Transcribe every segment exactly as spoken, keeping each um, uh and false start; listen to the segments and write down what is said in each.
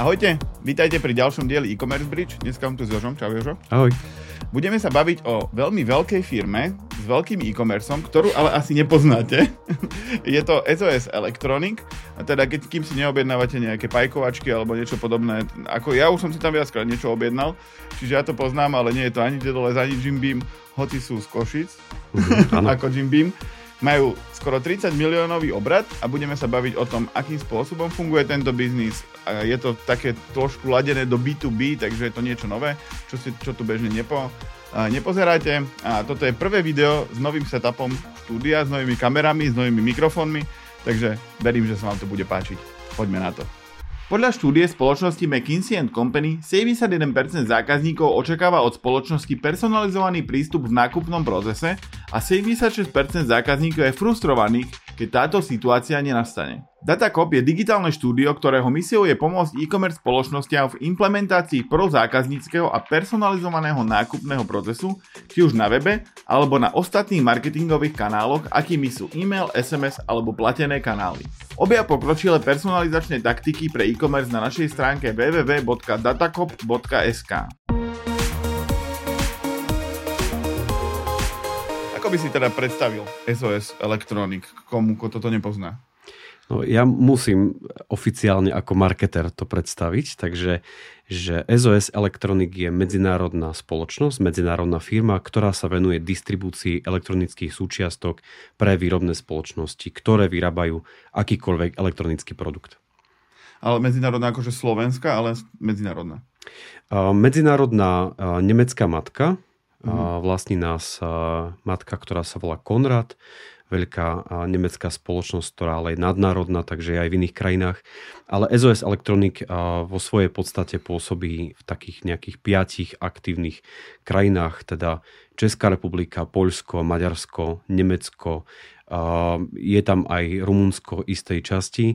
Ahojte, vítajte pri ďalšom dieli Ecommerce Bridge. Dneska som tu s Jožom. Čau, Jožo. Ahoj. Budeme sa baviť o veľmi veľkej firme s veľkým e-commerceom, ktorú ale asi nepoznáte. Je to es o es Electronic, a teda keď kým si neobjednávate nejaké pajkovačky alebo niečo podobné, ako ja už som si tam viackrát niečo objednal, čiže ja to poznám, ale nie je to ani Dedoles, ani Jim Beam, hoci sú z Košic, mm, ako Jim Beam. Majú skoro tridsať miliónový obrat a budeme sa baviť o tom, akým spôsobom funguje tento biznis. Je to také trošku ladené do bí tú bí, takže je to niečo nové, čo, si, čo tu bežne nepo, nepozeráte. A toto je prvé video s novým setupom štúdia, s novými kamerami, s novými mikrofónmi, takže verím, že sa vám to bude páčiť. Poďme na to. Podľa štúdie spoločnosti McKinsey and Company sedemdesiatjeden percent zákazníkov očakáva od spoločnosti personalizovaný prístup v nákupnom procese a sedemdesiatšesť percent zákazníkov je frustrovaných, keď táto situácia nenastane. Datacop je digitálne štúdio, ktorého misiou je pomôcť e-commerce spoločnostiam v implementácii prozákazníckeho a personalizovaného nákupného procesu, či už na webe, alebo na ostatných marketingových kanáloch, akými sú e-mail, es em es alebo platené kanály. Obja pokročilé personalizačné taktiky pre e-commerce na našej stránke w w w bodka datacop bodka es ká. Ako by si teda predstavil es o es Electronic, komu ko toto nepozná? No, ja musím oficiálne ako marketer to predstaviť, takže že es o es Electronic je medzinárodná spoločnosť, medzinárodná firma, ktorá sa venuje distribúcii elektronických súčiastok pre výrobné spoločnosti, ktoré vyrábajú akýkoľvek elektronický produkt. Ale medzinárodná akože slovenská, ale medzinárodná? Uh, medzinárodná uh, nemecká matka, uh-huh. uh, vlastní nás uh, matka, ktorá sa volá Konrad, veľká nemecká spoločnosť, ktorá ale je nadnárodná, takže aj v iných krajinách. Ale es o es Electronic vo svojej podstate pôsobí v takých nejakých piatich aktívnych krajinách, teda Česká republika, Poľsko, Maďarsko, Nemecko, je tam aj Rumunsko istej časti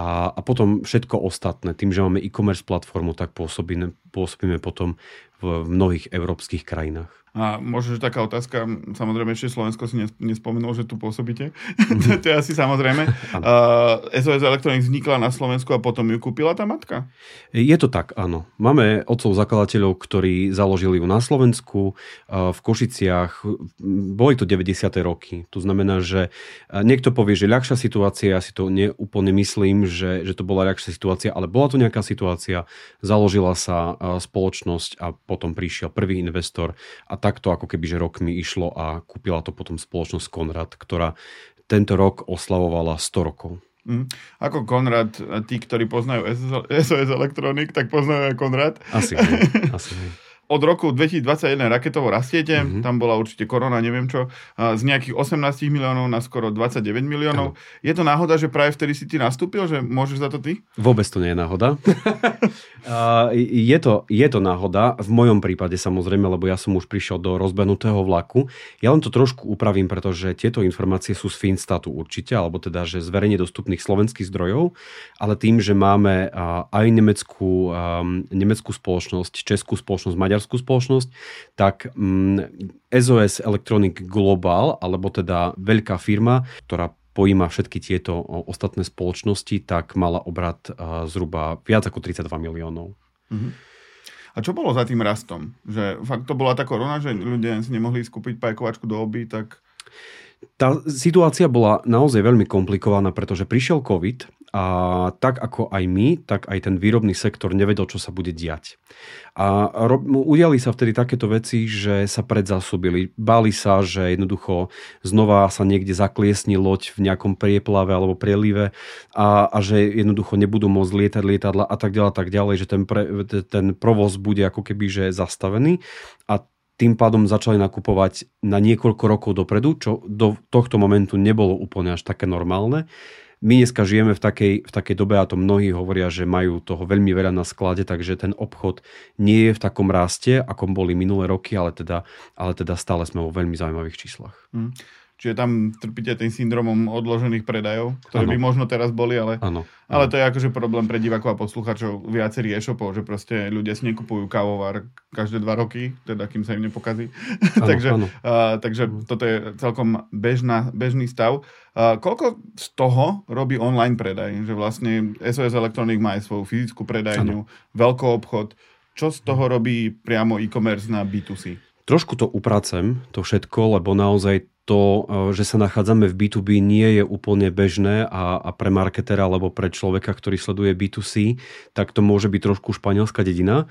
a, a potom všetko ostatné. Tým, že máme e-commerce platformu, tak pôsobíme, pôsobíme potom v mnohých európskych krajinách. A možno taká otázka, samozrejme ešte Slovensko si nespomenul, že tu pôsobíte. Mm-hmm. To je asi samozrejme. uh, es o es Electronic vznikla na Slovensku a potom ju kúpila tá matka? Je to tak, áno. Máme otcov zakladateľov, ktorí založili ju na Slovensku, uh, v Košiciach. Boli to deväťdesiate roky. To znamená, že niekto povie, že ľahšia situácia, ja si to neúplne myslím, že, že to bola ľahšia situácia, ale bola to nejaká situácia, založila sa uh, spoločnosť a potom prišiel prvý investor a takto ako keby, že rokmi išlo a kúpila to potom spoločnosť Konrad, ktorá tento rok oslavovala sto rokov. Mm. Ako Konrad, tí, ktorí poznajú es o es Electronic, tak poznajú aj Konrad. Asi. Asi. Od roku dvetisícdvadsaťjeden raketovo rastiete, mm-hmm. tam bola určite korona, neviem čo, z nejakých osemnásť miliónov na skoro dvadsaťdeväť miliónov. Ano. Je to náhoda, že práve vtedy si ty nastúpil, že môžeš za to ty? Vôbec to nie je náhoda. je, to, je to náhoda, v mojom prípade samozrejme, lebo ja som už prišiel do rozbehnutého vlaku. Ja len to trošku upravím, pretože tieto informácie sú z Finstatu určite, alebo teda, že z verejne dostupných slovenských zdrojov, ale tým, že máme aj nemeckú, nemeckú spoločnosť, českú spoločnosť, maďarskú spoločnosť, tak es o es Electronic Global, alebo teda veľká firma, ktorá pojíma všetky tieto ostatné spoločnosti, tak mala obrat zhruba viac ako tridsaťdva miliónov. Uh-huh. A čo bolo za tým rastom? Že fakt to bola tá korona, že ľudia si nemohli skúpiť pajkovačku do oby, tak... Tá situácia bola naozaj veľmi komplikovaná, pretože prišiel COVID a tak ako aj my, tak aj ten výrobný sektor nevedel, čo sa bude diať. A udiali sa vtedy takéto veci, že sa predzásobili. Báli sa, že jednoducho znova sa niekde zakliesni loď v nejakom prieplave alebo prielive a, a že jednoducho nebudú môcť lietať lietadla a tak ďalej, tak ďalej, že ten, pre, ten provoz bude ako keby že zastavený a tým pádom začali nakupovať na niekoľko rokov dopredu, čo do tohto momentu nebolo úplne až také normálne. My dneska žijeme v takej, v takej dobe a to mnohí hovoria, že majú toho veľmi veľa na sklade, takže ten obchod nie je v takom raste, akom boli minulé roky, ale teda, ale teda stále sme vo veľmi zaujímavých číslach. Mm. Čiže tam trpíte tým syndromom odložených predajov, ktoré ano. by možno teraz boli, ale, ano. Ano. ale to je akože problém pre divákov a poslucháčov viacerých e-shopov, že proste ľudia si nekupujú kávovar každé dva roky, teda kým sa im nepokazí. Ano, takže ano. Uh, takže ano. toto je celkom bežná, bežný stav. Uh, koľko z toho robí online predaj? Že vlastne es o es Electronic má aj svoju fyzickú predajňu, veľkoobchod. Čo z toho robí priamo e-commerce na bí tu sí? Trošku to upracem, to všetko, lebo naozaj to, že sa nachádzame v bí tu bí, nie je úplne bežné a, a pre marketera alebo pre človeka, ktorý sleduje bí tu sí, tak to môže byť trošku španielská dedina.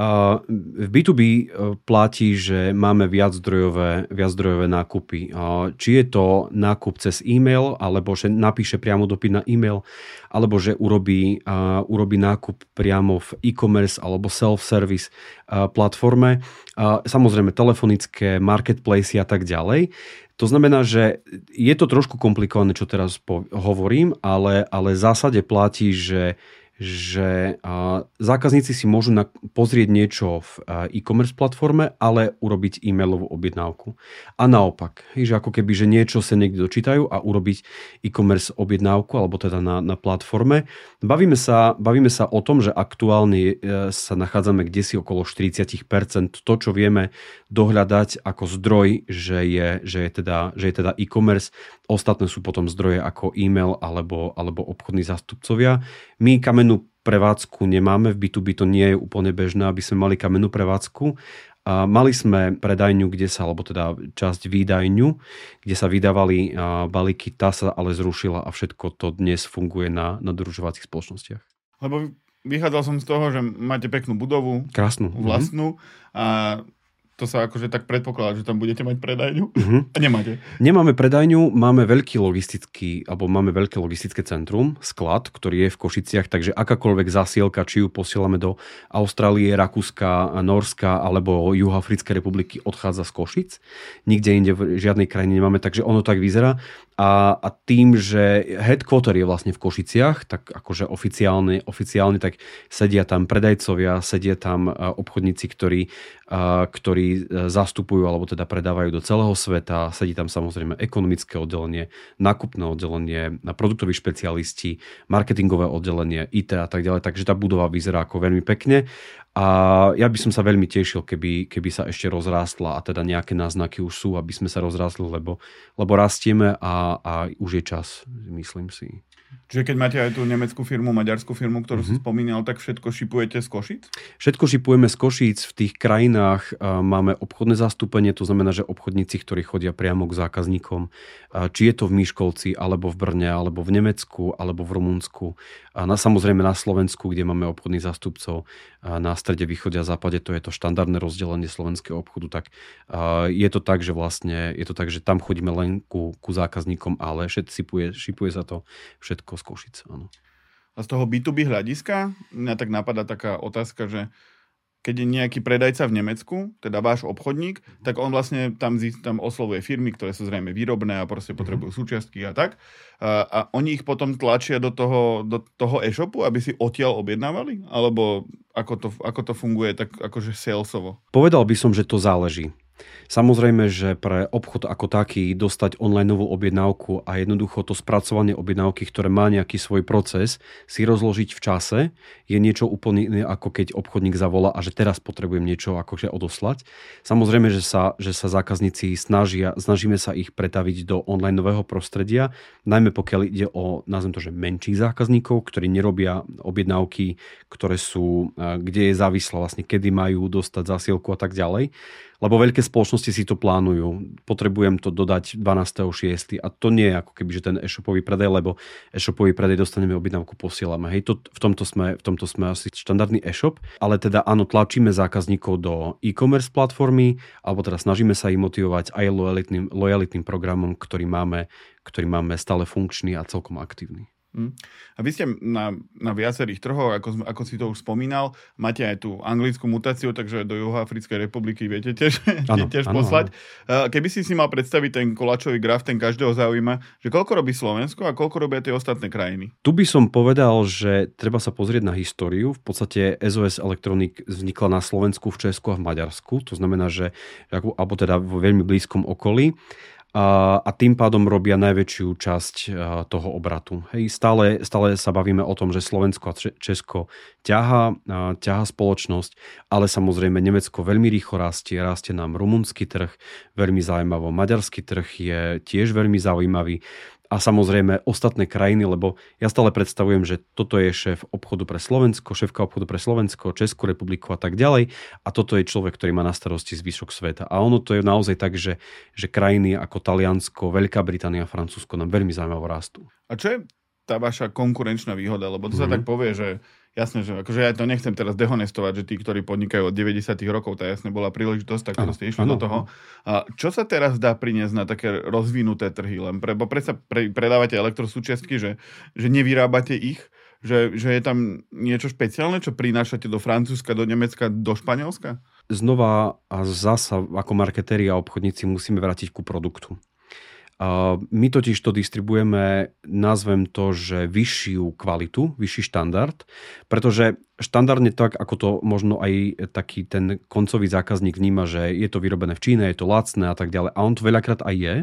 A v bí tu bí platí, že máme viaczdrojové, viaczdrojové nákupy. A či je to nákup cez e-mail, alebo že napíše priamo dopyt na e-mail, alebo že urobí, a, urobí nákup priamo v e-commerce alebo self-service a, platforme. A, samozrejme telefonické, marketplace a tak ďalej. To znamená, že je to trošku komplikované, čo teraz po- hovorím, ale, ale v zásade platí, že, že a, zákazníci si môžu na- pozrieť niečo v a, e-commerce platforme, ale urobiť e-mailovú objednávku. A naopak, že ako keby, že niečo sa niekde dočítajú a urobiť e-commerce objednávku, alebo teda na, na platforme. Bavíme sa, bavíme sa o tom, že aktuálne e, sa nachádzame kdesi okolo štyridsať percent to, čo vieme dohľadať ako zdroj, že je, že je teda že je teda e-commerce. Ostatné sú potom zdroje ako e-mail alebo, alebo obchodní zástupcovia. My kamennú prevádzku nemáme, v bí tu bí to nie je úplne bežné, aby sme mali kamennú prevádzku. A mali sme predajňu, kde sa, alebo teda časť výdajňu, kde sa vydávali balíky, tá sa ale zrušila a všetko to dnes funguje na, na doručovacích spoločnostiach. Lebo vychádzal som z toho, že máte peknú budovu, krásnu, vlastnú a to sa akože tak predpokladá, že tam budete mať predajňu uh-huh. a nemáte. Nemáme predajňu, máme veľký logistický, alebo máme veľké logistické centrum, sklad, ktorý je v Košiciach, takže akákoľvek zasielka, či ju posielame do Austrálie, Rakúska, Norska alebo Juhoafrickej republiky, odchádza z Košic. Nikde inde v žiadnej krajine nemáme, takže ono tak vyzerá. A, a tým, že headquarter je vlastne v Košiciach, tak akože oficiálne, oficiálne tak sedia tam predajcovia, sedia tam obchodníci, ktorí, ktorí zastupujú alebo teda predávajú do celého sveta. Sedí tam samozrejme ekonomické oddelenie, nákupné oddelenie, produktoví špecialisti, marketingové oddelenie, í té a tak ďalej. Takže tá budova vyzerá ako veľmi pekne a ja by som sa veľmi tešil, keby, keby sa ešte rozrástla a teda nejaké náznaky už sú, aby sme sa rozrástli, lebo, lebo rastieme a, a už je čas, myslím si. Čiže keď máte aj tú nemeckú firmu, maďarskú firmu, ktorú mm-hmm. si spomínal, tak všetko šipujete z Košíc? Všetko šipujeme z Košíc. V tých krajinách máme obchodné zastúpenie, to znamená, že obchodníci, ktorí chodia priamo k zákazníkom, či je to v Míškovci, alebo v Brne, alebo v Nemecku, alebo v Rumunsku. A na, samozrejme na Slovensku, kde máme obchodných zástupcov, na strede, východe a západe, to je to štandardné rozdelenie slovenského obchodu. Tak je to tak, že vlastne je to tak, že tam chodíme len ku, ku zákazníkom, ale šipuje, šipuje sa to všetko z Košic, áno. A z toho bí tu bí hľadiska, mňa tak napadá taká otázka, že keď je nejaký predajca v Nemecku, teda váš obchodník, mm-hmm. tak on vlastne tam, tam oslovuje firmy, ktoré sú zrejme výrobné a proste potrebujú mm-hmm. súčiastky a tak. A, a oni ich potom tlačia do toho, do toho e-shopu, aby si odtiaľ objednávali? Alebo ako to, ako to funguje tak akože salesovo? Povedal by som, že to záleží. Samozrejme, že pre obchod ako taký dostať onlineovú objednávku a jednoducho to spracovanie objednávky, ktoré má nejaký svoj proces, si rozložiť v čase, je niečo úplne iné, ako keď obchodník zavolá a že teraz potrebujem niečo akože odoslať. Samozrejme, že sa, že sa zákazníci snažia, snažíme sa ich pretaviť do onlineového prostredia, najmä pokiaľ ide o, nazvem to, že menších zákazníkov, ktorí nerobia objednávky, ktoré sú, kde je závislá vlastne, kedy majú dostať zásielku a tak ďalej. Lebo veľké spoločnosti si to plánujú. Potrebujem to dodať dvanásteho šiesteho a to nie je ako keby, že ten e-shopový predaj, lebo e-shopový predaj dostaneme objednávku, posielame. Hej, to, v, tomto sme, v tomto sme asi štandardný e-shop, ale teda áno, tlačíme zákazníkov do e-commerce platformy, alebo teda snažíme sa ich motivovať aj lojalitným, lojalitným programom, ktorý máme, ktorý máme stále funkčný a celkom aktívny. A vy ste na, na viacerých trhoch, ako, ako si to už spomínal, máte aj tú anglickú mutáciu, takže do Juhoafrickej republiky viete tiež, ano, tiež ano, poslať. Ano. Keby si si mal predstaviť ten koláčový graf, ten každého zaujíma, že koľko robí Slovensko a koľko robia tie ostatné krajiny? Tu by som povedal, že treba sa pozrieť na históriu. V podstate es o es Electronic vznikla na Slovensku, v Česku a v Maďarsku. To znamená, že alebo teda vo veľmi blízkom okolí. a tým pádom robia najväčšiu časť toho obratu. Hej, stále, stále sa bavíme o tom, že Slovensko a Česko ťahá, ťahá spoločnosť, ale samozrejme Nemecko veľmi rýchlo rastie, rastie nám rumunský trh, veľmi zaujímavo, maďarský trh je tiež veľmi zaujímavý, a samozrejme ostatné krajiny, lebo ja stále predstavujem, že toto je šéf obchodu pre Slovensko, šéfka obchodu pre Slovensko, Českú republiku a tak ďalej. A toto je človek, ktorý má na starosti zvyšok sveta. A ono to je naozaj tak, že, že krajiny ako Taliansko, Veľká Británia, Francúzsko nám veľmi zaujímavo rastú. A čo je tá vaša konkurenčná výhoda? Lebo to sa mm-hmm. tak povie, že jasné, že akože ja to nechcem teraz dehonestovať, že tí, ktorí podnikajú od deväťdesiatych rokov, tá jasne bola príležitosť, tak ano, ste išli ano. do toho. A čo sa teraz dá priniesť na také rozvinuté trhy? Len pre, bo predsa pre, predávate elektrosúčiastky, že, že nevyrábate ich, že, že je tam niečo špeciálne, čo prinášate do Francúzska, do Nemecka, do Španielska? Znova a zasa ako marketéri a obchodníci musíme vrátiť ku produktu. My totiž to distribuujeme, nazvem to, že vyššiu kvalitu, vyšší štandard, pretože štandardne tak, ako to možno aj taký ten koncový zákazník vníma, že je to vyrobené v Číne, je to lacné a tak ďalej. A on to veľakrát aj je,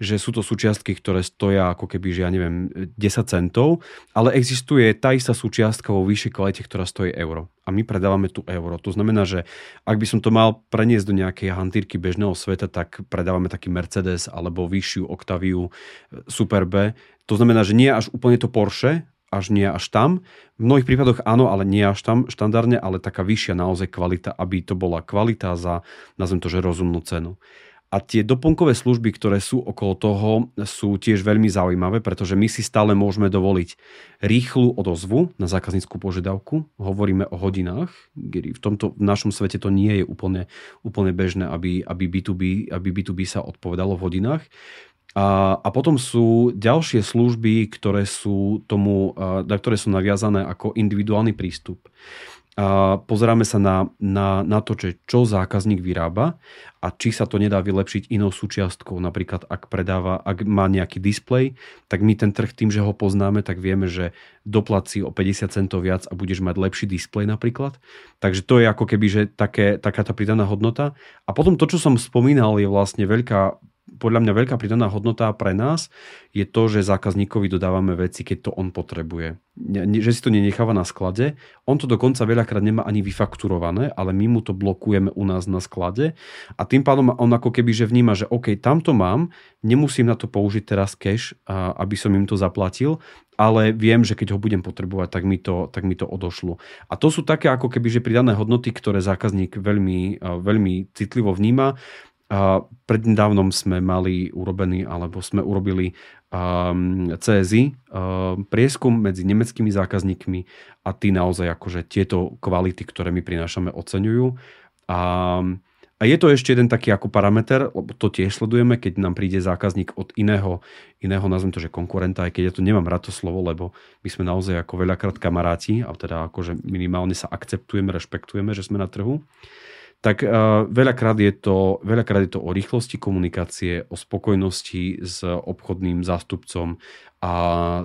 že sú to súčiastky, ktoré stoja ako keby, že ja neviem, desať centov, ale existuje tá istá súčiastka vo vyššej kvalite, ktorá stojí euro. A my predávame tu euro. To znamená, že ak by som to mal preniesť do nejakej hantírky bežného sveta, tak predávame taký Mercedes alebo vyššiu Octaviu Super B. To znamená, že nie až úplne to Porsche, až nie až tam. V mnohých prípadoch áno, ale nie až tam štandardne, ale taká vyššia naozaj kvalita, aby to bola kvalita za, nazvem to, že rozumnú cenu. A tie doplnkové služby, ktoré sú okolo toho, sú tiež veľmi zaujímavé, pretože my si stále môžeme dovoliť rýchlu odozvu na zákazníckú požiadavku. Hovoríme o hodinách, kedy v tomto v našom svete to nie je úplne, úplne bežné, aby, aby, bí tú bí, aby bí tú bí sa odpovedalo v hodinách. A, a potom sú ďalšie služby, ktoré sú tomu, na ktoré sú naviazané ako individuálny prístup. A pozeráme sa na, na, na to, čo zákazník vyrába a či sa to nedá vylepšiť inou súčiastkou. Napríklad, ak predáva, ak má nejaký displej, tak my ten trh tým, že ho poznáme, tak vieme, že doplatí o päťdesiat centov viac a budeš mať lepší displej napríklad. Takže to je ako keby, že také, taká tá pridaná hodnota. A potom to, čo som spomínal, je vlastne veľká Podľa mňa veľká pridaná hodnota pre nás je to, že zákazníkovi dodávame veci, keď to on potrebuje. Že si to nenecháva na sklade. On to dokonca veľakrát nemá ani vyfakturované, ale my mu to blokujeme u nás na sklade. A tým pádom on ako keby že vníma, že OK, tamto mám, nemusím na to použiť teraz cash, aby som im to zaplatil, ale viem, že keď ho budem potrebovať, tak mi to, tak mi to odošlo. A to sú také ako keby že pridané hodnoty, ktoré zákazník veľmi, veľmi citlivo vníma. A prednedávnom sme mali urobený, alebo sme urobili um, cé es í um, prieskum medzi nemeckými zákazníkmi a tí naozaj akože tieto kvality, ktoré my prinášame, oceňujú. A, a je to ešte jeden taký ako parameter, lebo to tiež sledujeme, keď nám príde zákazník od iného, iného nazvem to, že konkurenta, aj keď ja to nemám rád to slovo, lebo my sme naozaj ako veľakrát kamaráti, a teda akože minimálne sa akceptujeme, rešpektujeme, že sme na trhu. Tak uh, veľakrát, je to, veľakrát je to o rýchlosti komunikácie, o spokojnosti s obchodným zástupcom a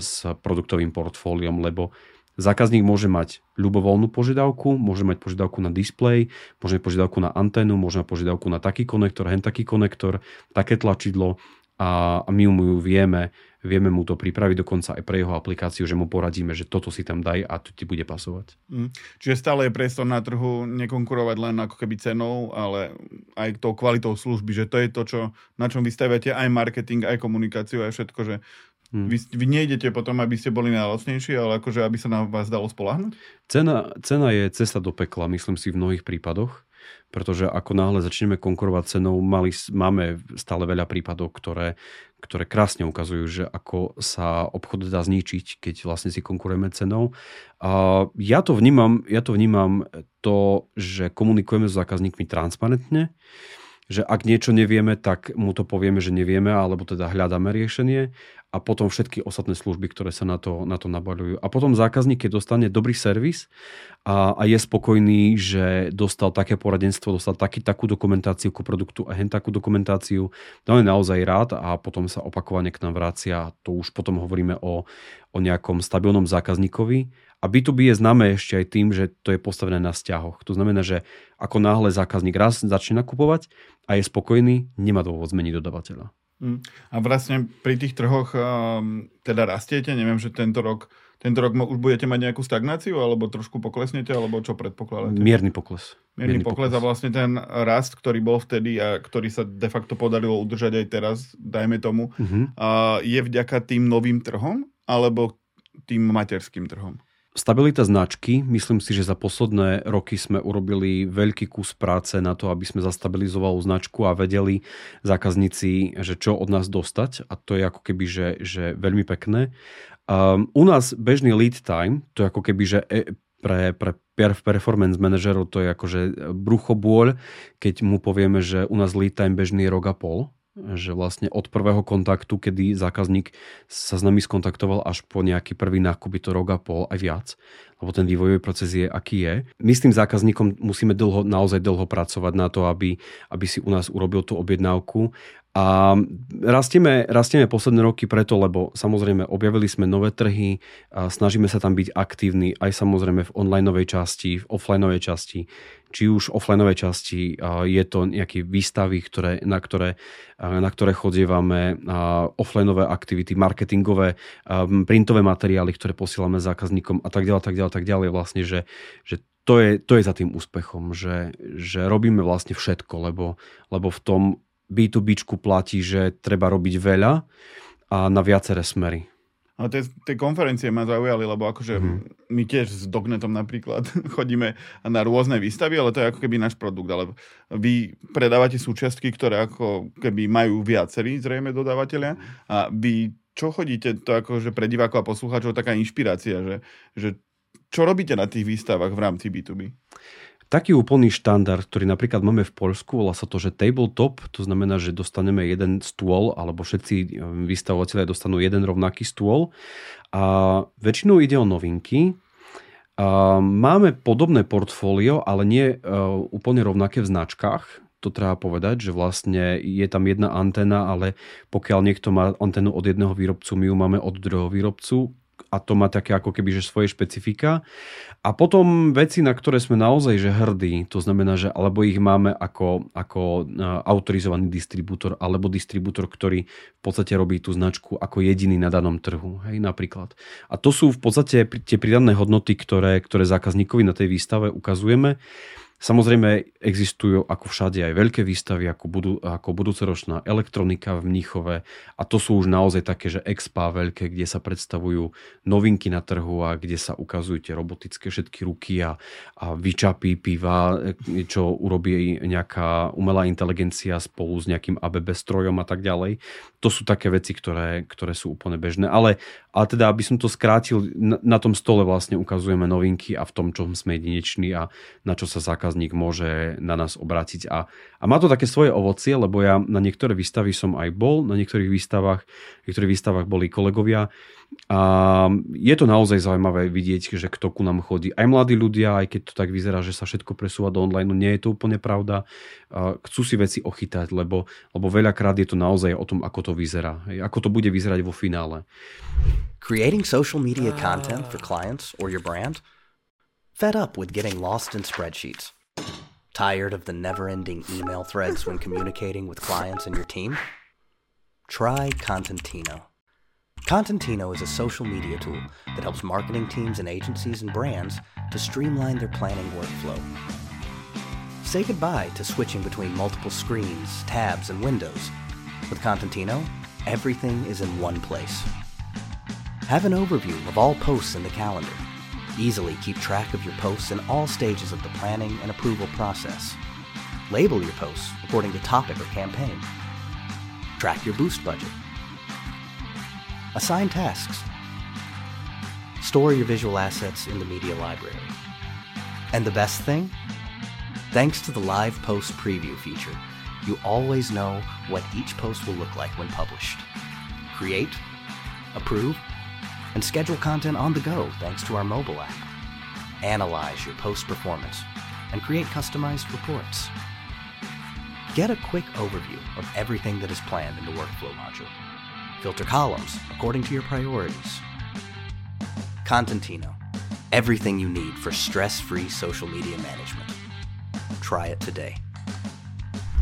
s produktovým portfóliom, lebo zákazník môže mať ľubovoľnú požiadavku, môže mať požiadavku na displej, môže mať požiadavku na anténu, môže mať požiadavku na taký konektor, hen taký konektor, také tlačidlo a my mu vieme, vieme mu to pripraviť dokonca aj pre jeho aplikáciu, že mu poradíme, že toto si tam daj a to ti bude pasovať. Mm. Čiže stále je priestor na trhu nekonkurovať len ako keby cenou, ale aj tou kvalitou služby, že to je to, čo, na čom vystaviate aj marketing, aj komunikáciu, aj všetko, že mm. vy, vy nejdete potom, aby ste boli najlacnejší, ale akože aby sa na vás dalo spoľahnúť? Cena, cena je cesta do pekla, myslím si v mnohých prípadoch. Pretože ako náhle začneme konkurovať cenou, mali, máme stále veľa prípadov, ktoré, ktoré krásne ukazujú, že ako sa obchod dá zničiť, keď vlastne si konkurujeme cenou. A ja to vnímam, ja to vnímam to, že komunikujeme s zákazníkmi transparentne, že ak niečo nevieme, tak mu to povieme, že nevieme, alebo teda hľadáme riešenie a potom všetky ostatné služby, ktoré sa na to, na to nabaľujú. A potom zákazník, keď dostane dobrý servis a, a je spokojný, že dostal také poradenstvo, dostal taký, takú dokumentáciu ku produktu a hen takú dokumentáciu, to je naozaj rád a potom sa opakovane k nám vracia. To už potom hovoríme o, o nejakom stabilnom zákazníkovi. A bí tú bí je známe ešte aj tým, že to je postavené na vzťahoch. To znamená, že ako náhle zákazník raz začne nakupovať a je spokojný, nemá dôvod zmeniť dodavateľa. A vlastne pri tých trhoch teda rastiete? Neviem, že tento rok Tento rok už budete mať nejakú stagnáciu, alebo trošku poklesnete, alebo čo predpokladáte? Mierny pokles. Mierny, Mierny pokles, pokles a vlastne ten rast, ktorý bol vtedy a ktorý sa de facto podarilo udržať aj teraz, dajme tomu, uh-huh. a je vďaka tým novým trhom, alebo tým materským trhom? Stabilita značky, myslím si, že za posledné roky sme urobili veľký kus práce na to, aby sme zastabilizovali značku a vedeli zákazníci, že čo od nás dostať, a to je ako keby, že, že veľmi pekné. Um, u nás bežný lead time, to je ako keby, že pre, pre performance manažerov to je akože bruchobôľ, keď mu povieme, že u nás lead time bežný je rok a pol. Že vlastne od prvého kontaktu, kedy zákazník sa s nami skontaktoval až po nejaký prvý nákup, je to rok a pol aj viac, lebo ten vývojový proces je, aký je. My s tým zákazníkom musíme dlho, naozaj dlho pracovať na to, aby, aby si u nás urobil tú objednávku. A rastieme, rastieme posledné roky preto, lebo samozrejme objavili sme nové trhy, a snažíme sa tam byť aktívni aj samozrejme v onlineovej časti, v offlineovej časti. Či už offlineovej časti je to nejaké výstavy, ktoré, na, ktoré, na ktoré chodievame, offlineové aktivity, marketingové, printové materiály, ktoré posielame zákazníkom a tak ďalej, tak ďalej, tak ďalej. Vlastne, že, že to, je, to je za tým úspechom, že, že robíme vlastne všetko, lebo, lebo v tom bé dvojbéčku platí, že treba robiť veľa a na viaceré smery. Ale tie, tie konferencie ma zaujali, lebo akože mm. my tiež s Dognetom napríklad chodíme na rôzne výstavy, ale to je ako keby náš produkt. Ale vy predávate súčiastky, ktoré ako keby majú viacerí zrejme dodávateľia, a vy čo chodíte, to akože pre divákov a poslucháčov taká inšpirácia, že, že čo robíte na tých výstavách v rámci bé dvojbé? Taký úplný štandard, ktorý napríklad máme v Poľsku, volá sa to, že tabletop, to znamená, že dostaneme jeden stôl, alebo všetci vystavovatelia dostanú jeden rovnaký stôl. A väčšinou ide o novinky. A máme podobné portfólio, ale nie úplne rovnaké v značkách. To treba povedať, že vlastne je tam jedna antena, ale pokiaľ niekto má antenu od jedného výrobcu, my ju máme od druhého výrobcu. A to má také ako keby, že svoje špecifika. A potom veci, na ktoré sme naozaj že hrdí, to znamená, že alebo ich máme ako, ako autorizovaný distribútor, alebo distribútor, ktorý v podstate robí tú značku ako jediný na danom trhu, hej, napríklad. A to sú v podstate tie pridané hodnoty, ktoré, ktoré zákazníkovi na tej výstave ukazujeme. Samozrejme existujú ako všade aj veľké výstavy, ako, budú, ako budúceročná elektronika v Mníchove, a to sú už naozaj také, že expa veľké, kde sa predstavujú novinky na trhu a kde sa ukazujú tie robotické všetky ruky a, a vyčapy, piva, čo urobí nejaká umelá inteligencia spolu s nejakým á bé bé strojom a tak ďalej. To sú také veci, ktoré, ktoré sú úplne bežné, ale, ale teda, aby som to skrátil, na, na tom stole vlastne ukazujeme novinky a v tom, čo sme jedineční a na čo sa zákazník môže na nás obrátiť. A, a má to také svoje ovocie, lebo ja na niektoré výstavy som aj bol, na niektorých výstavách, na niektorých výstavách boli kolegovia. A je to naozaj zaujímavé vidieť, že kto ku nám chodí. Aj mladí ľudia, aj keď to tak vyzerá, že sa všetko presúva do online, nie je to úplne pravda. Chcú si veci ochytať, lebo, lebo veľakrát je to naozaj o tom, ako to vyzerá. Ako to bude vyzerať vo finále. Creating social media content for clients or your brand? Fed up with getting lost in spreadsheets? Tired of the never-ending email threads when communicating with clients and your team? Try Contentino. Contentino is a social media tool that helps marketing teams and agencies and brands to streamline their planning workflow. Say goodbye to switching between multiple screens, tabs, and windows. With Contentino, everything is in one place. Have an overview of all posts in the calendar. Easily keep track of your posts in all stages of the planning and approval process. Label your posts according to topic or campaign. Track your boost budget. Assign tasks. Store your visual assets in the media library. And the best thing? Thanks to the live post preview feature, you always know what each post will look like when published. Create, approve, and schedule content on the go thanks to our mobile app. Analyze your post performance and create customized reports. Get a quick overview of everything that is planned in the workflow module. Filter columns according to your priorities. Contentino, everything you need for stress-free social media management. Try it today.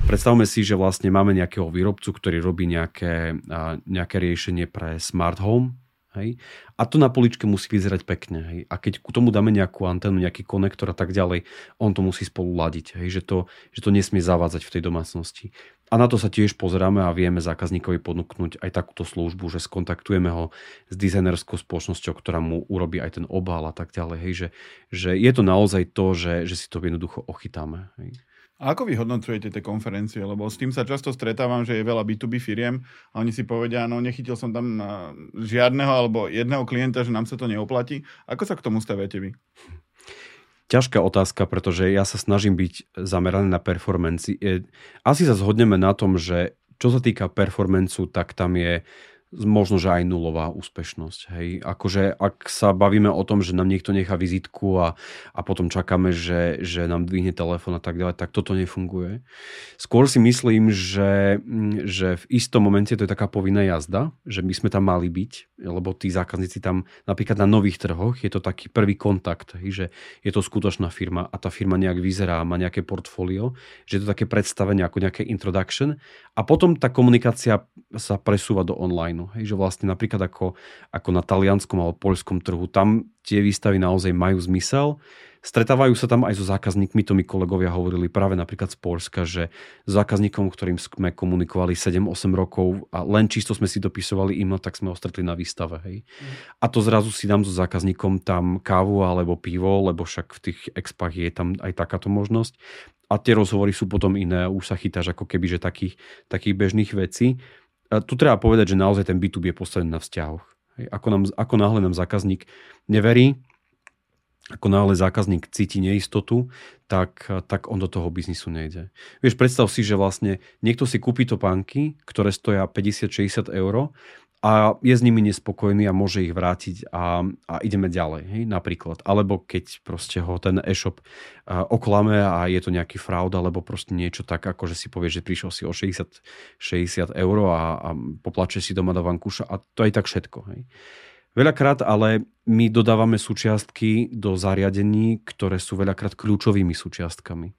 Predstavme si, že vlastne máme nejakého výrobcu, ktorý robí nejaké, nejaké riešenie pre smart home. Hej. A to na poličke musí vyzerať pekne. Hej. A keď k tomu dáme nejakú anténu, nejaký konektor a tak ďalej, on to musí spolu ladiť, hej, že, to, že to nesmie zavádzať v tej domácnosti. A na to sa tiež pozeráme a vieme zákazníkovi ponúknuť aj takúto službu, že skontaktujeme ho s dizajnerskou spoločnosťou, ktorá mu urobí aj ten obal a tak ďalej. Hej, že, že je to naozaj to, že, že si to jednoducho ochytáme. Hej. A ako vy hodnocujete tie konferencie? Lebo s tým sa často stretávam, že je veľa bé dvojité bé firiem a oni si povedia, no nechytil som tam žiadneho alebo jedného klienta, že nám sa to neoplatí. Ako sa k tomu staviate vy? Ťažká otázka, pretože ja sa snažím byť zameraný na performance. Asi sa zhodneme na tom, že čo sa týka performanceu, tak tam je možno, že aj nulová úspešnosť. Hej. Akože ak sa bavíme o tom, že nám niekto nechá vizitku a, a potom čakáme, že, že nám dvihne telefón a tak ďalej, tak toto nefunguje. Skôr si myslím, že, že v istom momente to je taká povinná jazda, že my sme tam mali byť, lebo tí zákazníci tam napríklad na nových trhoch je to taký prvý kontakt, hej, že je to skutočná firma a tá firma nejak vyzerá, má nejaké portfólio, že je to také predstavenie ako nejaké introduction a potom tá komunikácia sa presúva do online. Hej, že vlastne napríklad ako, ako na talianskom alebo poľskom trhu, tam tie výstavy naozaj majú zmysel. Stretávajú sa tam aj so zákazníkmi, to mi kolegovia hovorili práve napríklad z Poľska, že s zákazníkom, ktorým sme komunikovali sedem osem rokov a len čisto sme si dopisovali e-mail, tak sme ho stretli na výstave. Hej. Mm. A to zrazu si dám so zákazníkom tam kávu alebo pivo, lebo však v tých expách je tam aj takáto možnosť. A tie rozhovory sú potom iné, už sa chytáš ako keby, že takých, takých bežných vecí. A tu treba povedať, že naozaj ten bé dvojité bé je postavený na vzťahoch. Ako, nám, ako náhle nám zákazník neverí, ako náhle zákazník cíti neistotu, tak, tak on do toho biznisu nejde. Vieš, predstav si, že vlastne niekto si kúpi topánky, ktoré stoja päťdesiat šesťdesiat eur a je s nimi nespokojný a môže ich vrátiť a, a ideme ďalej, hej, napríklad. Alebo keď proste ho ten e-shop oklame a je to nejaký fraud, alebo proste niečo tak, ako že si povie, že prišiel si o šesťdesiat eur a, a poplače si doma do vankúša a to aj tak všetko, hej. Veľakrát ale my dodávame súčiastky do zariadení, ktoré sú veľakrát kľúčovými súčiastkami.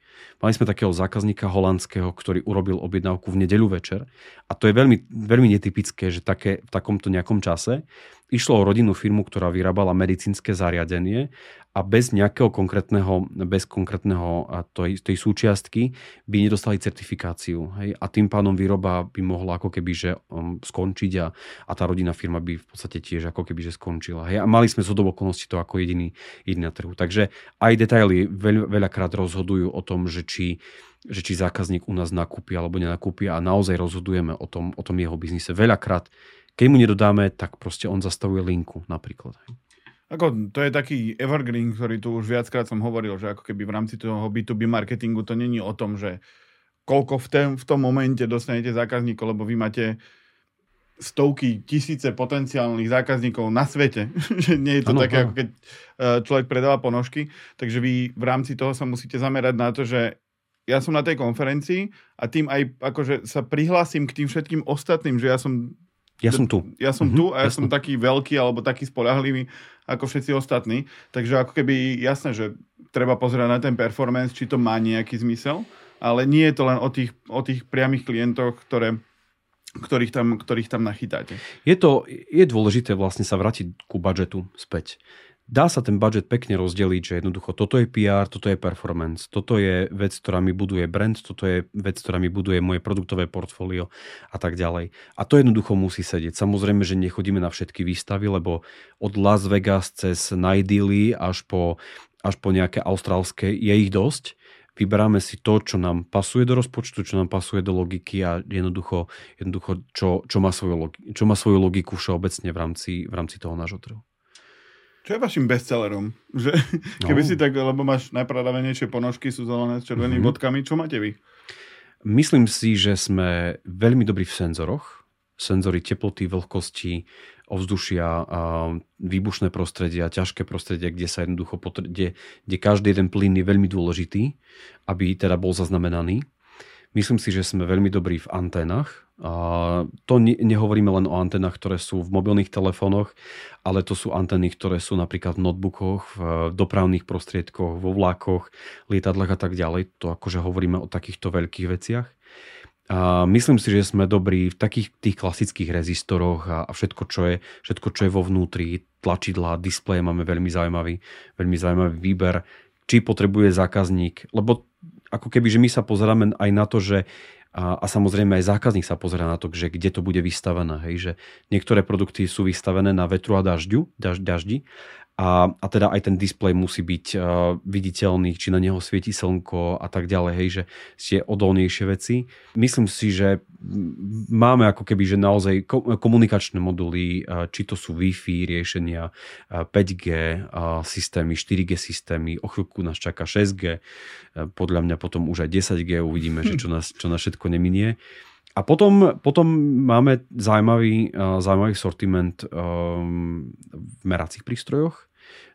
Mali sme takého zákazníka holandského, ktorý urobil objednávku v nedeľu večer. A to je veľmi, veľmi netypické, že také, v takomto nejakom čase išlo o rodinnú firmu, ktorá vyrábala medicínske zariadenie a bez nejakého konkrétneho, bez konkrétneho tej, tej súčiastky by nedostali certifikáciu. Hej? A tým pádom výroba by mohla ako keby že skončiť a, a tá rodinná firma by v podstate tiež ako keby že skončila. Hej? A mali sme z okolností to ako jediný, jediný na trhu. Takže aj detaily veľ, veľakrát rozhodujú o tom, že či, že či zákazník u nás nakúpi alebo nenakúpi a naozaj rozhodujeme o tom, o tom jeho biznise. Veľakrát, keď mu nedodáme, tak proste on zastavuje linku napríklad. Hej? Ako, to je taký evergreen, ktorý tu už viackrát som hovoril, že ako keby v rámci toho bé dvojité bé marketingu to není o tom, že koľko v, ten, v tom momente dostanete zákazníkov, lebo vy máte stovky, tisíce potenciálnych zákazníkov na svete. Nie je to ano, také, ano. Ako keď človek predáva ponožky. Takže vy v rámci toho sa musíte zamerať na to, že ja som na tej konferencii a tým aj akože sa prihlásim k tým všetkým ostatným, že ja som... Ja som tu. Ja som tu a ja som taký veľký alebo taký spoľahlivý ako všetci ostatní. Takže ako keby jasné, že treba pozerať na ten performance, či to má nejaký zmysel, ale nie je to len o tých, o tých priamých klientoch, ktoré, ktorých, tam, ktorých tam nachytáte. Je to, je dôležité vlastne sa vrátiť ku budžetu späť. Dá sa ten budget pekne rozdeliť, že jednoducho toto je pé ér, toto je performance, toto je vec, ktorá mi buduje brand, toto je vec, ktorá mi buduje moje produktové portfólio a tak ďalej. A to jednoducho musí sedieť. Samozrejme, že nechodíme na všetky výstavy, lebo od Las Vegas cez Najdily až po, až po nejaké austrálske je ich dosť. Vyberáme si to, čo nám pasuje do rozpočtu, čo nám pasuje do logiky a jednoducho, jednoducho čo, čo, má svoju logiku, čo má svoju logiku všeobecne v rámci, v rámci toho nášho trhu. Čo je vašim bestsellerom? Že, keby no. si tak, lebo máš najpredávanejšie ponožky, sú zelené s červenými mm-hmm. bodkami. Čo máte vy? Myslím si, že sme veľmi dobrí v senzoroch. Senzory teploty, vlhkosti, ovzdušia, a výbušné prostredia, ťažké prostredia, kde sa jednoducho potr- kde, kde každý jeden plyn je veľmi dôležitý, aby teda bol zaznamenaný. Myslím si, že sme veľmi dobrí v anténach. A to ne- nehovoríme len o anténach, ktoré sú v mobilných telefónoch, ale to sú antény, ktoré sú napríklad v notebookoch, v dopravných prostriedkoch, vo vlákoch, lietadlách a tak ďalej. To akože hovoríme o takýchto veľkých veciach. A myslím si, že sme dobrí v takých tých klasických rezistoroch a všetko, čo je, všetko, čo je vo vnútri, tlačidlá, displeje máme veľmi zaujímavý, veľmi zaujímavý výber, či potrebuje zákazník, lebo ako keby, že my sa pozeráme aj na to, že a, a samozrejme aj zákazník sa pozerá na to, že kde to bude vystavené. Hej, že niektoré produkty sú vystavené na vetru a dažďu, daž, daždi a, a teda aj ten displej musí byť uh, viditeľný, či na neho svieti slnko a tak ďalej, hej, že tie odolnejšie veci. Myslím si, že máme ako keby, že naozaj komunikačné moduly, uh, či to sú Wi-Fi riešenia, uh, päť G uh, systémy, štyri G systémy, o chvíľku nás čaká šesť G, uh, podľa mňa potom už aj desať G, uvidíme, že čo nás, čo nás všetko neminie. A potom, potom máme zaujímavý, zaujímavý sortiment um, v meracích prístrojoch,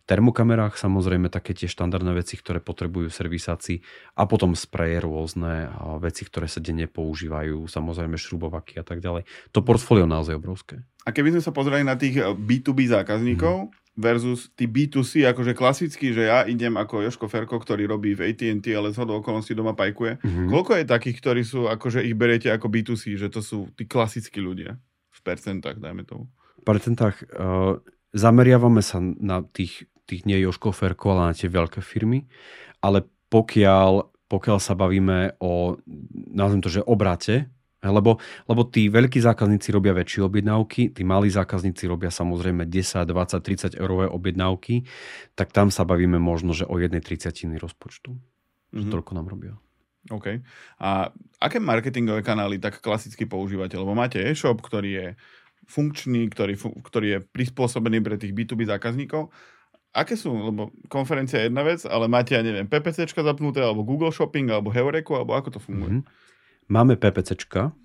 termokamerách, samozrejme také tie štandardné veci, ktoré potrebujú servisáci a potom spreje rôzne veci, ktoré sa denne používajú, samozrejme šrubovaky a tak ďalej. To portfólio naozaj obrovské. A keby sme sa pozerali na tých bé dva bé zákazníkov, hmm. versus tí bé dva cé, akože klasický, že ja idem ako Jožko Ferko, ktorý robí v á té and té, ale zhodou okolností doma pajkuje. Mm-hmm. Koľko je takých, ktorí sú, akože ich beriete ako bé dva cé, že to sú tí klasickí ľudia v percentách, dajme tomu? V percentách uh, zameriavame sa na tých, tých nie Jožko Ferko, ale na tie veľké firmy, ale pokiaľ, pokiaľ sa bavíme o, nazvem to, že obrate, Lebo, lebo tí veľkí zákazníci robia väčšie objednávky, tí malí zákazníci robia samozrejme desať, dvadsať, tridsať eurové objednávky, tak tam sa bavíme možno, že o jednej tridsiatiny rozpočtu. Mm-hmm. Že toľko nám robia. OK. A aké marketingové kanály tak klasicky používate? Lebo máte e-shop, ktorý je funkčný, ktorý, ktorý je prispôsobený pre tých bé dva bé zákazníkov. Aké sú? Lebo konferencia je jedna vec, ale máte, ja neviem, PPCčka zapnuté, alebo Google Shopping, alebo Heureku, alebo ako to funguje? Mm-hmm. Máme PPCčka,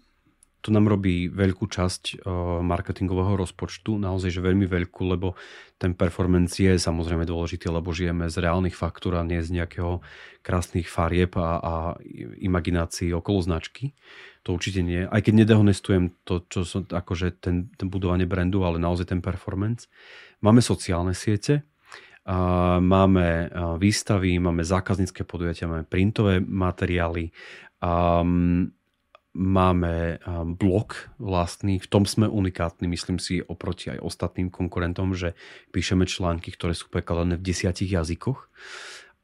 to nám robí veľkú časť marketingového rozpočtu, naozaj, že veľmi veľkú, lebo ten performance je samozrejme dôležitý, lebo žijeme z reálnych faktúr a nie z nejakého krásnych farieb a, a imaginácií okolo značky. To určite nie. Aj keď nedehonestujem to, čo som, akože ten, ten budovanie brandu, ale naozaj ten performance. Máme sociálne siete, a máme výstavy, máme zákaznícke podujatia, máme printové materiály, Um, máme um, blog vlastný, v tom sme unikátni, myslím si, oproti aj ostatným konkurentom, že píšeme články, ktoré sú prekladané v desiatich jazykoch.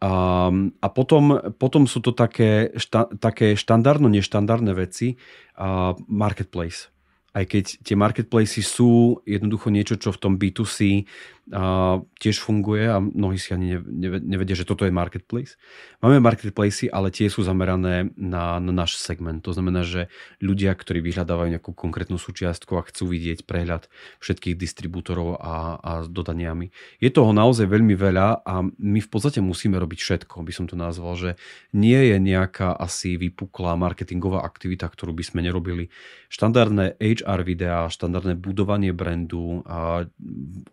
Um, a potom, potom sú to také, šta, také štandardno, neštandardné veci, uh, marketplace. Aj keď tie marketplacy sú jednoducho niečo, čo v tom bé dva cé uh, tiež funguje a mnohí si ani nevedia, že toto je marketplace. Máme marketplacy, ale tie sú zamerané na, na náš segment. To znamená, že ľudia, ktorí vyhľadávajú nejakú konkrétnu súčiastku a chcú vidieť prehľad všetkých distribútorov a, a s dodaniami. Je toho naozaj veľmi veľa a my v podstate musíme robiť všetko, by som to nazval, že nie je nejaká asi vypuklá marketingová aktivita, ktorú by sme nerobili. Štandardné H er videá, štandardné budovanie brandu,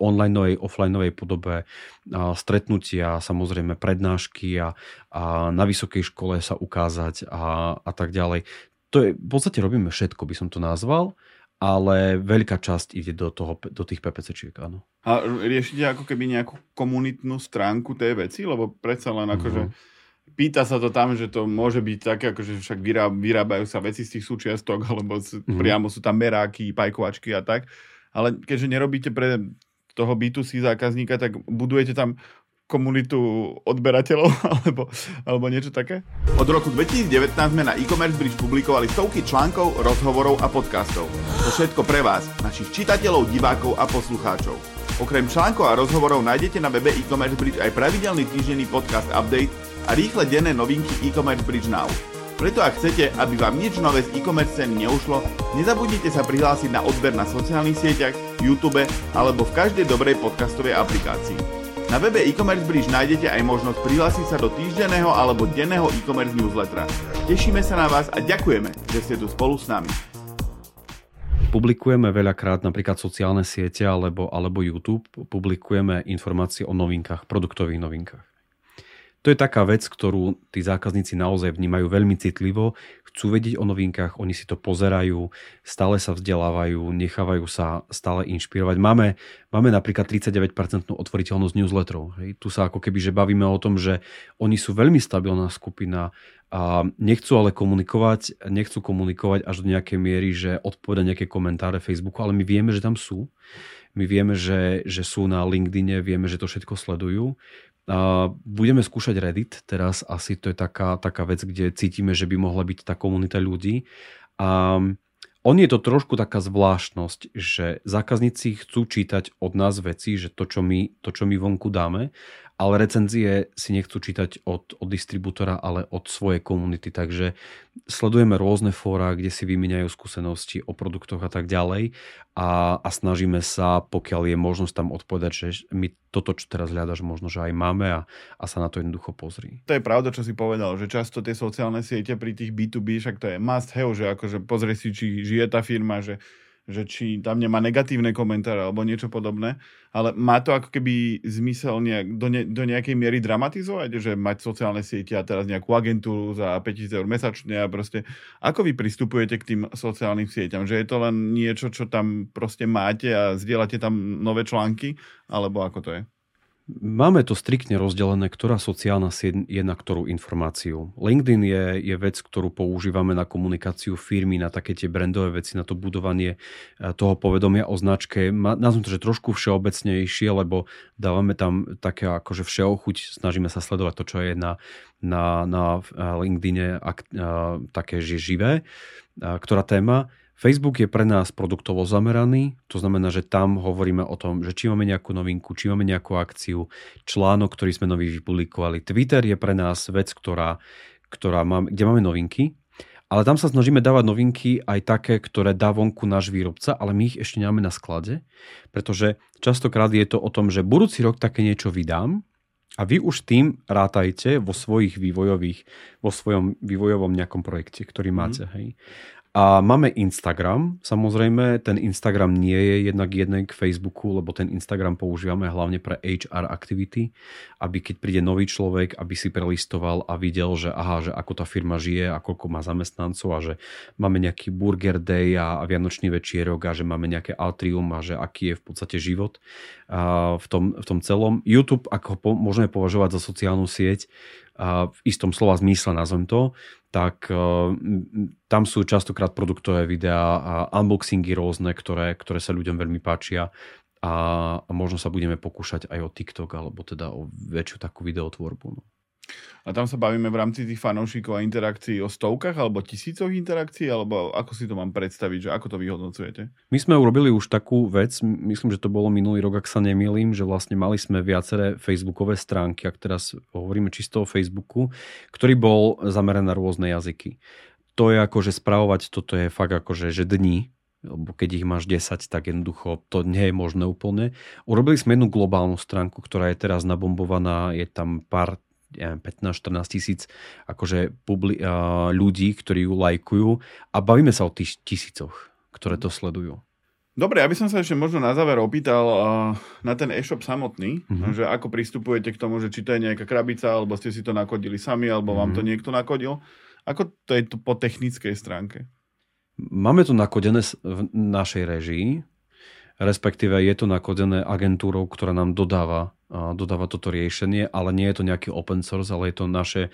onlineovej, offlineovej podobe, stretnutia, samozrejme prednášky a, a na vysokej škole sa ukázať a, a tak ďalej. To je, v podstate robíme všetko, by som to nazval, ale veľká časť ide do, toho, do tých PPCčiek, áno. A riešite ako keby nejakú komunitnú stránku tej veci? Lebo predsa len akože mm-hmm. Pýta sa to tam, že to môže byť také, akože však vyrábajú sa veci z tých súčiastok, alebo mm. priamo sú tam meráky, pajkovačky a tak. Ale keďže nerobíte pre toho bé dva cé zákazníka, tak budujete tam komunitu odberateľov alebo, alebo niečo také? Od roku dvetisícdevätnásť sme na Ecommerce Bridge publikovali stovky článkov, rozhovorov a podcastov. To všetko pre vás, našich čitateľov, divákov a poslucháčov. Okrem článkov a rozhovorov nájdete na webe Ecommerce Bridge aj pravidelný týždenný podcast update a rýchle denné novinky e-commerce Bridge Now. Preto ak chcete, aby vám nič nové z e-commerce scény neušlo, nezabudnite sa prihlásiť na odber na sociálnych sieťach, YouTube alebo v každej dobrej podcastovej aplikácii. Na webe e-commerce Bridge nájdete aj možnosť prihlásiť sa do týždenného alebo denného e-commerce newslettera. Tešíme sa na vás a ďakujeme, že ste tu spolu s nami. Publikujeme veľakrát napríklad sociálne siete alebo, alebo YouTube, publikujeme informácie o novinkách, produktových novinkách. To je taká vec, ktorú tí zákazníci naozaj vnímajú veľmi citlivo, chcú vedieť o novinkách, oni si to pozerajú, stále sa vzdelávajú, nechávajú sa stále inšpirovať. Máme, máme napríklad tridsaťdeväť percent otvoriteľnosť newsletterov. Hej. Tu sa ako keby že bavíme o tom, že oni sú veľmi stabilná skupina a nechcú ale komunikovať, nechcú komunikovať až do nejakej miery, že odpovedať nejaké komentáre Facebooku, ale my vieme, že tam sú. My vieme, že, že sú na LinkedIne, vieme, že to všetko sledujú. A budeme skúšať Reddit teraz, asi to je taká, taká vec, kde cítime, že by mohla byť tá komunita ľudí. A on je to trošku taká zvláštnosť, že zákazníci chcú čítať od nás veci, že to, čo my, to, čo my vonku dáme, ale recenzie si nechcú čítať od, od distribútora, ale od svojej komunity. Takže sledujeme rôzne fóra, kde si vymieňajú skúsenosti o produktoch a tak ďalej a, a snažíme sa, pokiaľ je možnosť, tam odpovedať, že my toto, čo teraz hľadaš, možno, že aj máme a, a sa na to jednoducho pozri. To je pravda, čo si povedal, že často tie sociálne siete pri tých bé dva bé, však to je must have, že akože pozri si, či žije tá firma, že, že či tam nemá negatívne komentáre alebo niečo podobné, ale má to ako keby zmysel nejak, do, ne, do nejakej miery dramatizovať, že mať sociálne siete a teraz nejakú agentúru za päťtisíc eur mesačne a proste, ako vy pristupujete k tým sociálnym sieťam, že je to len niečo, čo tam proste máte a zdieľate tam nové články, alebo ako to je? Máme to striktne rozdelené, ktorá sociálna sieť je na ktorú informáciu. LinkedIn je, je vec, ktorú používame na komunikáciu firmy, na také tie brandové veci, na to budovanie toho povedomia o značke. Nazvem to, že trošku všeobecnejšie, lebo dávame tam také akože všeochuť, snažíme sa sledovať to, čo je na, na, na LinkedIne ak, také, že živé, ktorá téma. Facebook je pre nás produktovo zameraný, to znamená, že tam hovoríme o tom, že či máme nejakú novinku, či máme nejakú akciu, článok, ktorý sme nový vypublikovali. Twitter je pre nás vec, ktorá, ktorá má, kde máme novinky, ale tam sa snažíme dávať novinky aj také, ktoré dá vonku náš výrobca, ale my ich ešte nemáme na sklade, pretože častokrát je to o tom, že budúci rok také niečo vydám, a vy už tým rátajte vo svojich vývojových, vo svojom vývojovom nejakom projekte, ktorý máte. Mm. Hej. A máme Instagram, samozrejme, ten Instagram nie je jednak jeden k Facebooku, lebo ten Instagram používame hlavne pre há er aktivity, aby keď príde nový človek, aby si prelistoval a videl, že aha, že ako tá firma žije a koľko má zamestnancov a že máme nejaký burger day a vianočný večierok a že máme nejaké atrium a že aký je v podstate život v tom, v tom celom. YouTube, ako ho môžeme považovať za sociálnu sieť, v istom slova zmysle, nazvem to, tak tam sú častokrát produktové videá a unboxingy rôzne, ktoré, ktoré sa ľuďom veľmi páčia a, a možno sa budeme pokúšať aj o TikTok alebo teda o väčšiu takú videotvorbu. No. A tam sa bavíme v rámci tých fanúšikov a interakcií o stovkách alebo tisícoch interakcií, alebo ako si to mám predstaviť, že ako to vyhodnocujete? My sme urobili už takú vec, myslím, že to bolo minulý rok, ak sa nemýlim, že vlastne mali sme viaceré facebookové stránky, ak teraz hovoríme čisto o Facebooku, ktorý bol zameraný na rôzne jazyky. To je akože spravovať, toto je fakt akože že dní, lebo keď ich máš desať, tak jednoducho to nie je možné úplne. Urobili sme jednu globálnu stránku, ktorá je teraz nabombovaná, je tam pár pätnásť až štrnásť tisíc akože publi- ľudí, ktorí ju lajkujú a bavíme sa o tých tisícoch, ktoré to sledujú. Dobre, aby som sa ešte možno na záver opýtal uh, na ten e-shop samotný, mm-hmm. že ako pristupujete k tomu, že či to je nejaká krabica, alebo ste si to nakodili sami, alebo mm-hmm. vám to niekto nakodil. Ako to je to po technickej stránke? Máme to nakodené v našej režii, respektíve je to nakodené agentúrou, ktorá nám dodáva, dodáva toto riešenie, ale nie je to nejaký open source, ale je to naše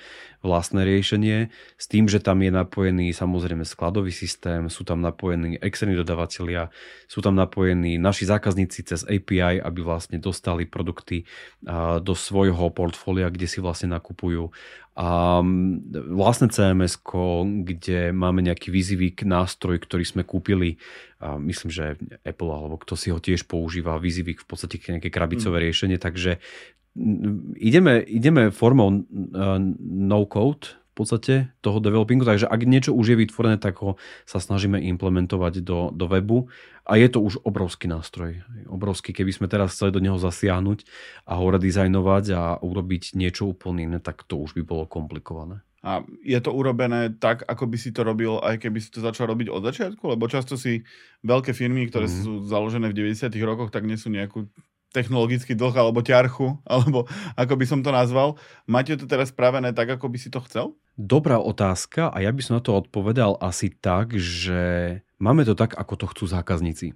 vlastné riešenie s tým, že tam je napojený samozrejme skladový systém, sú tam napojení externí dodavatelia, sú tam napojení naši zákazníci cez á pé í, aby vlastne dostali produkty do svojho portfólia, kde si vlastne nakupujú. A vlastné cé em es ko, kde máme nejaký výzivík nástroj, ktorý sme kúpili, myslím, že Apple alebo kto si ho tiež používa, výzivík v podstate nejaké krabicové mm. riešenie, takže ideme, ideme formou no-code v podstate toho developingu, takže ak niečo už je vytvorené, tak ho sa snažíme implementovať do, do webu a je to už obrovský nástroj. Obrovský, keby sme teraz chceli do neho zasiahnuť a ho redizajnovať a urobiť niečo úplne iné, tak to už by bolo komplikované. A je to urobené tak, ako by si to robil, aj keby si to začal robiť od začiatku? Lebo často si veľké firmy, ktoré mm. sú založené v deväťdesiatych rokoch, tak nie sú nejakú technologický dlh alebo ťarchu, alebo ako by som to nazval. Máte to teraz spravené tak, ako by si to chcel? Dobrá otázka a ja by som na to odpovedal asi tak, že máme to tak, ako to chcú zákazníci.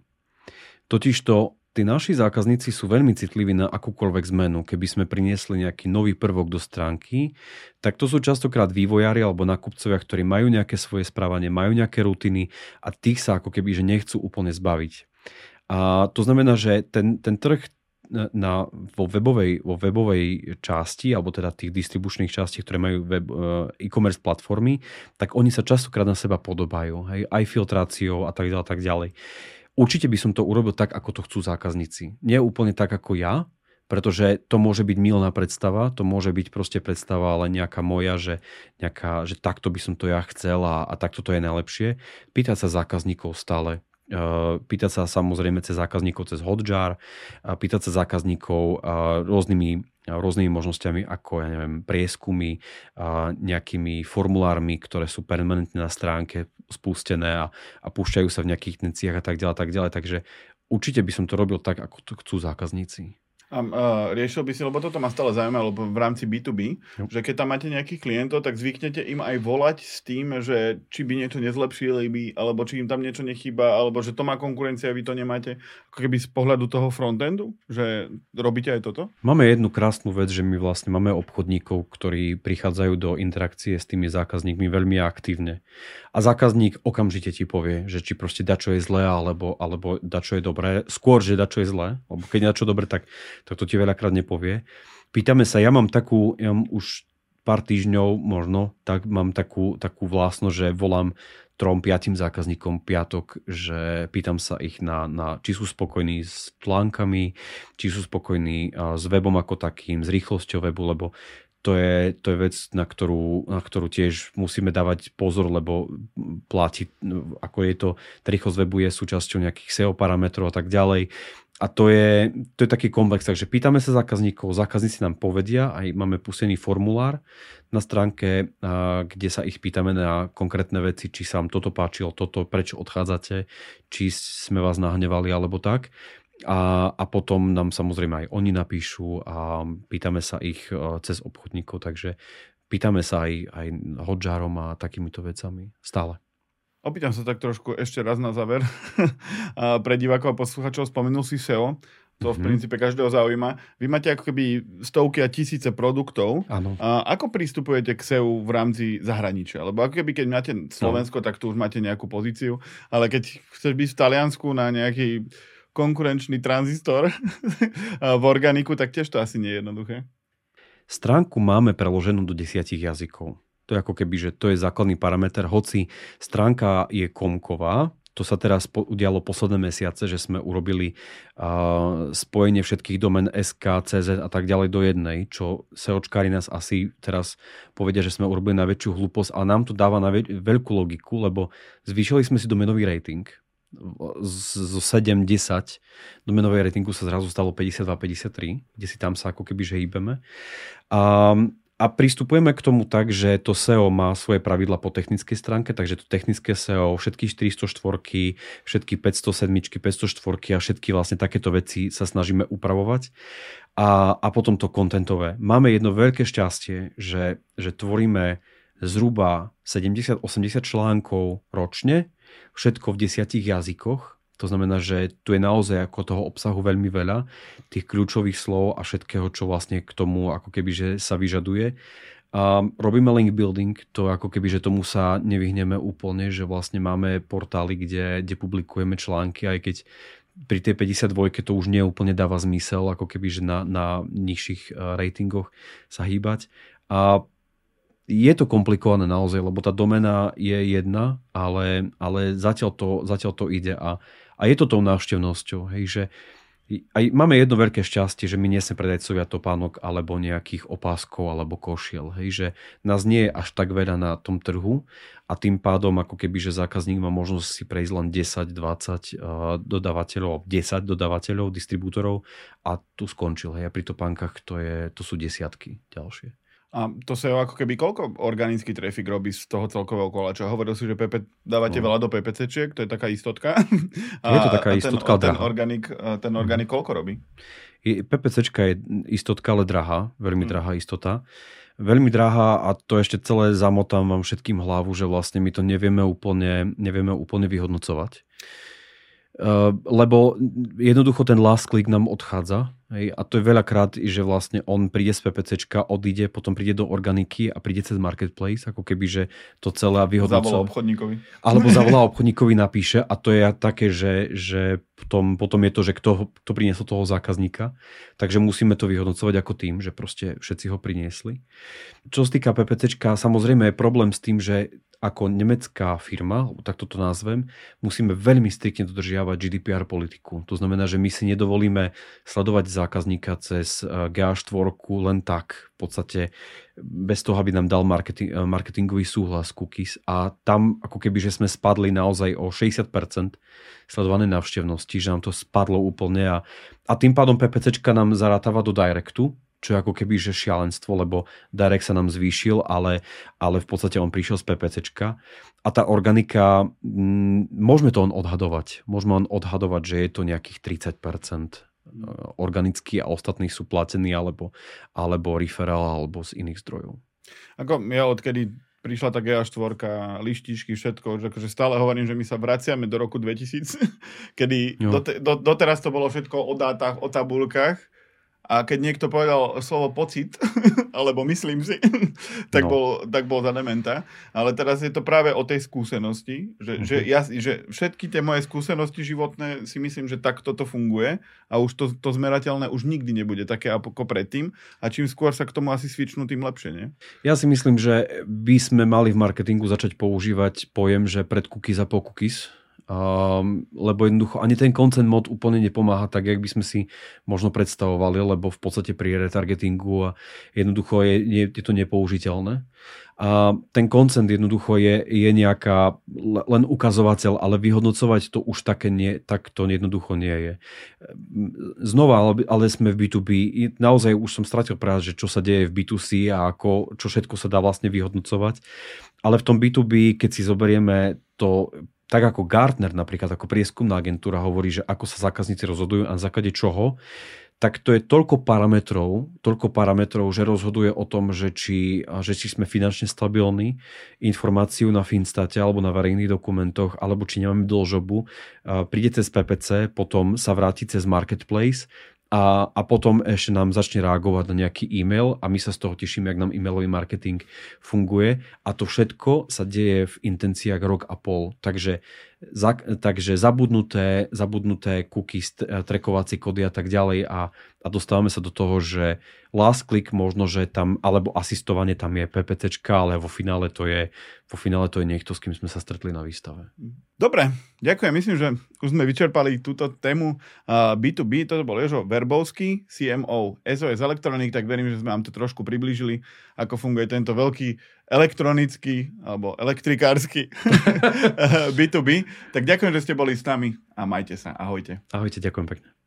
Totižto tí naši zákazníci sú veľmi citliví na akúkoľvek zmenu. Keby sme priniesli nejaký nový prvok do stránky, tak to sú častokrát vývojári alebo nakupcovia, ktorí majú nejaké svoje správanie, majú nejaké rutiny a tých sa ako keby že nechcú úplne zbaviť. A to znamená, že ten, ten trh Na, vo, webovej, vo webovej časti, alebo teda tých distribučných častí, ktoré majú web, e-commerce platformy, tak oni sa častokrát na seba podobajú. Hej, aj filtráciou a tak ďalej, tak ďalej. Určite by som to urobil tak, ako to chcú zákazníci. Nie úplne tak, ako ja, pretože to môže byť mylná predstava, to môže byť proste predstava ale nejaká moja, že, nejaká, že takto by som to ja chcel a, a takto to je najlepšie. Pýtať sa zákazníkov stále. Pýtať sa samozrejme cez zákazníkov cez Hotjar, pýtať sa zákazníkov rôznymi, rôznymi možnosťami ako ja neviem, prieskumy, nejakými formulármi, ktoré sú permanentne na stránke spustené a, a púšťajú sa v nejakých tendenciách a tak ďalej, tak ďalej. Takže určite by som to robil tak, ako to chcú zákazníci. A uh, riešil by si, lebo toto ma stále zaujímavé, lebo v rámci bé dva bé, že keď tam máte nejakých klientov, tak zvyknete im aj volať s tým, že či by niečo nezlepšili by, alebo či im tam niečo nechýba, alebo že to má konkurencia a vy to nemáte, ako keby z pohľadu toho frontendu, že robíte aj toto? Máme jednu krásnu vec, že my vlastne máme obchodníkov, ktorí prichádzajú do interakcie s tými zákazníkmi veľmi aktívne. A zákazník okamžite ti povie, že či proste dačo je zlé, alebo, alebo dačo je dobré. Skôr, že dačo je zlé, alebo keď dačo dobre, tak tak to ti veľakrát nepovie. Pýtame sa, ja mám takú, ja mám už pár týždňov možno, tak mám takú, takú vlastnosť, že volám trom, piatim zákazníkom piatok, že pýtam sa ich na, na, či sú spokojní s článkami, či sú spokojní s webom ako takým, s rýchlosťou webu, lebo to je, to je vec, na ktorú, na ktorú tiež musíme dávať pozor, lebo platí, ako je to, rýchlosť webu je súčasťou nejakých es e o parametrov a tak ďalej. A to je, to je taký komplex, takže pýtame sa zákazníkov, zákazníci nám povedia, aj máme pustený formulár na stránke, kde sa ich pýtame na konkrétne veci, či sa vám toto páčilo, toto, prečo odchádzate, či sme vás nahnevali alebo tak. A, a potom nám samozrejme aj oni napíšu a pýtame sa ich cez obchodníkov, takže pýtame sa aj, aj Hotjarom a takýmito vecami stále. Opýtam sa tak trošku ešte raz na záver. Pre divákov a posluchačov spomenul si es e o. To v princípe každého zaujíma. Vy máte ako keby stovky a tisíce produktov. Áno. A ako pristupujete k es e o v rámci zahraničia? Lebo ako keby keď máte Slovensko, no, tak tu už máte nejakú pozíciu. Ale keď chceš byť v Taliansku na nejaký konkurenčný tranzistor v organiku, tak tiež to asi nie je jednoduché. Stránku máme preloženú do desiatich jazykov. To je ako keby, že to je základný parameter, hoci stránka je komková. To sa teraz udialo posledné mesiace, že sme urobili uh, spojenie všetkých domén es ká, cé zet a tak ďalej do jednej, čo SEOčkári nás asi teraz povedia, že sme urobili najväčšiu hlúposť, ale nám to dáva na veľkú logiku, lebo zvýšili sme si doménový rating. Zo sedem desať doménového ratingu sa zrazu stalo päťdesiatdva päťdesiattri, kde si tam sa ako keby že hýbeme. A um, A pristupujeme k tomu tak, že to es e o má svoje pravidla po technickej stránke, takže to technické es e o, všetky štyristo štyri, všetky päťsto sedem, päťsto štyri a všetky vlastne takéto veci sa snažíme upravovať. A, a potom to kontentové. Máme jedno veľké šťastie, že, že tvoríme zhruba sedemdesiat až osemdesiat článkov ročne, všetko v desiatich jazykoch. To znamená, že tu je naozaj ako toho obsahu veľmi veľa, tých kľúčových slov a všetkého, čo vlastne k tomu ako keby že sa vyžaduje. A robíme link building, to ako keby, že tomu sa nevyhneme úplne, že vlastne máme portály, kde, kde publikujeme články, aj keď pri tej päťdesiatdvojke to už neúplne dáva zmysel, ako keby, že na, na nižších ratingoch sa hýbať. A je to komplikované naozaj, lebo tá domena je jedna, ale, ale zatiaľ, to, zatiaľ to ide a, a je to tou návštevnosťou. Hej, že aj máme jedno veľké šťastie, že my nie sme predajcovia topánok alebo nejakých opáskov alebo košiel. Hej, že nás nie je až tak veľa na tom trhu a tým pádom ako keby, že zákazník má možnosť si prejsť len desať dvadsať dodávateľov, desať dodávateľov, distribútorov a tu skončil. Hej, a pri topánkach to, je, to sú desiatky ďalšie. A to sa ako keby koľko organický trafik robí z toho celkového koláča? Hovoril si, že pé pé, dávate no. veľa do pé pé cé čiek, to je taká istotka. Je to taká a istotka. Ten, ten organik, ten organik mm. koľko robí? PPCčka je istotka, ale drahá, veľmi hmm. drahá istota. Veľmi drahá a to ešte celé zamotám vám všetkým hlavu, že vlastne my to nevieme úplne, nevieme úplne vyhodnocovať. Lebo jednoducho ten last click nám odchádza, hej, a to je veľakrát, že vlastne on príde z PPCčka, odíde, potom príde do organiky a príde cez marketplace, ako keby, že to celé vyhodnocovať. Zavolá obchodníkovi. Alebo zavolá obchodníkovi, napíše a to je také, že, že potom, potom je to, že kto, kto priniesol toho zákazníka, takže musíme to vyhodnocovať ako tým, že proste všetci ho priniesli. Čo sa týka PPCčka, samozrejme je problém s tým, že ako nemecká firma, tak toto nazvem, musíme veľmi striktne dodržiavať G D P R politiku. To znamená, že my si nedovolíme sledovať zákazníka cez G A štyri len tak, v podstate bez toho, aby nám dal marketing, marketingový súhlas cookies. A tam ako keby, že sme spadli naozaj o šesťdesiat percent sledované návštevnosti, že nám to spadlo úplne a, a tým pádom PPCčka nám zarátava do directu, čo je ako keby, že šialenstvo, lebo direct sa nám zvýšil, ale, ale v podstate on prišiel z PPCčka. A tá organika, m- môžeme to on odhadovať. Môžeme on odhadovať, že je to nejakých tridsať percent organický a ostatní sú platení alebo, alebo referál, alebo z iných zdrojov. Ako ja odkedy prišla tá G A štyri, lištičky, všetko, že akože stále hovorím, že my sa vraciame do roku dvetisíc, kedy dote- do- doteraz to bolo všetko o dátach, o tabulkách. A keď niekto povedal slovo pocit, alebo myslím si, tak, no. bol, tak bol za dementa. Ale teraz je to práve o tej skúsenosti, že, mm-hmm. že, ja, že všetky tie moje skúsenosti životné si myslím, že takto to funguje a už to, to zmerateľné už nikdy nebude také ako predtým. A čím skôr sa k tomu asi svičnú, tým lepšie, nie? Ja si myslím, že by sme mali v marketingu začať používať pojem, že pred cookies a po cookies. Um, lebo jednoducho ani ten content mod úplne nepomáha tak, jak by sme si možno predstavovali, lebo v podstate pri retargetingu a jednoducho je, je, je to nepoužiteľné. A ten content jednoducho je, je nejaká len ukazovateľ, ale vyhodnocovať to už také nie, tak to jednoducho nie je. Znova, ale, ale sme v bé dva bé, naozaj už som stratil práve, že čo sa deje v bé dva cé a ako, čo všetko sa dá vlastne vyhodnocovať. Ale v tom bé dva bé, keď si zoberieme to. Tak ako Gartner napríklad, ako prieskumná agentúra hovorí, že ako sa zákazníci rozhodujú a na základe čoho, tak to je toľko parametrov, toľko parametrov, že rozhoduje o tom, že či, že či sme finančne stabilní, informáciu na Finstate alebo na verejných dokumentoch, alebo či nemáme dlžobu, príde cez pé pé cé, potom sa vráti cez marketplace, A, a potom ešte nám začne reagovať na nejaký e-mail a my sa z toho tešíme, jak nám e-mailový marketing funguje. A to všetko sa deje v intenciách rok a pol. Takže, za, takže zabudnuté, zabudnuté cookies, trackovacie kody a tak ďalej a, a dostávame sa do toho, že last click možno, že tam, alebo asistovanie tam je PPCčka, ale vo finále to je, vo finále to je niekto, s kým sme sa stretli na výstave. Dobre, ďakujem. Myslím, že už sme vyčerpali túto tému bé dva bé. Toto bol Jožo Verbovský, C M O es o es Electronic, tak verím, že sme vám to trošku priblížili, ako funguje tento veľký elektronický alebo elektrikársky bé dva bé. Tak ďakujem, že ste boli s nami a majte sa. Ahojte. Ahojte, ďakujem pekne.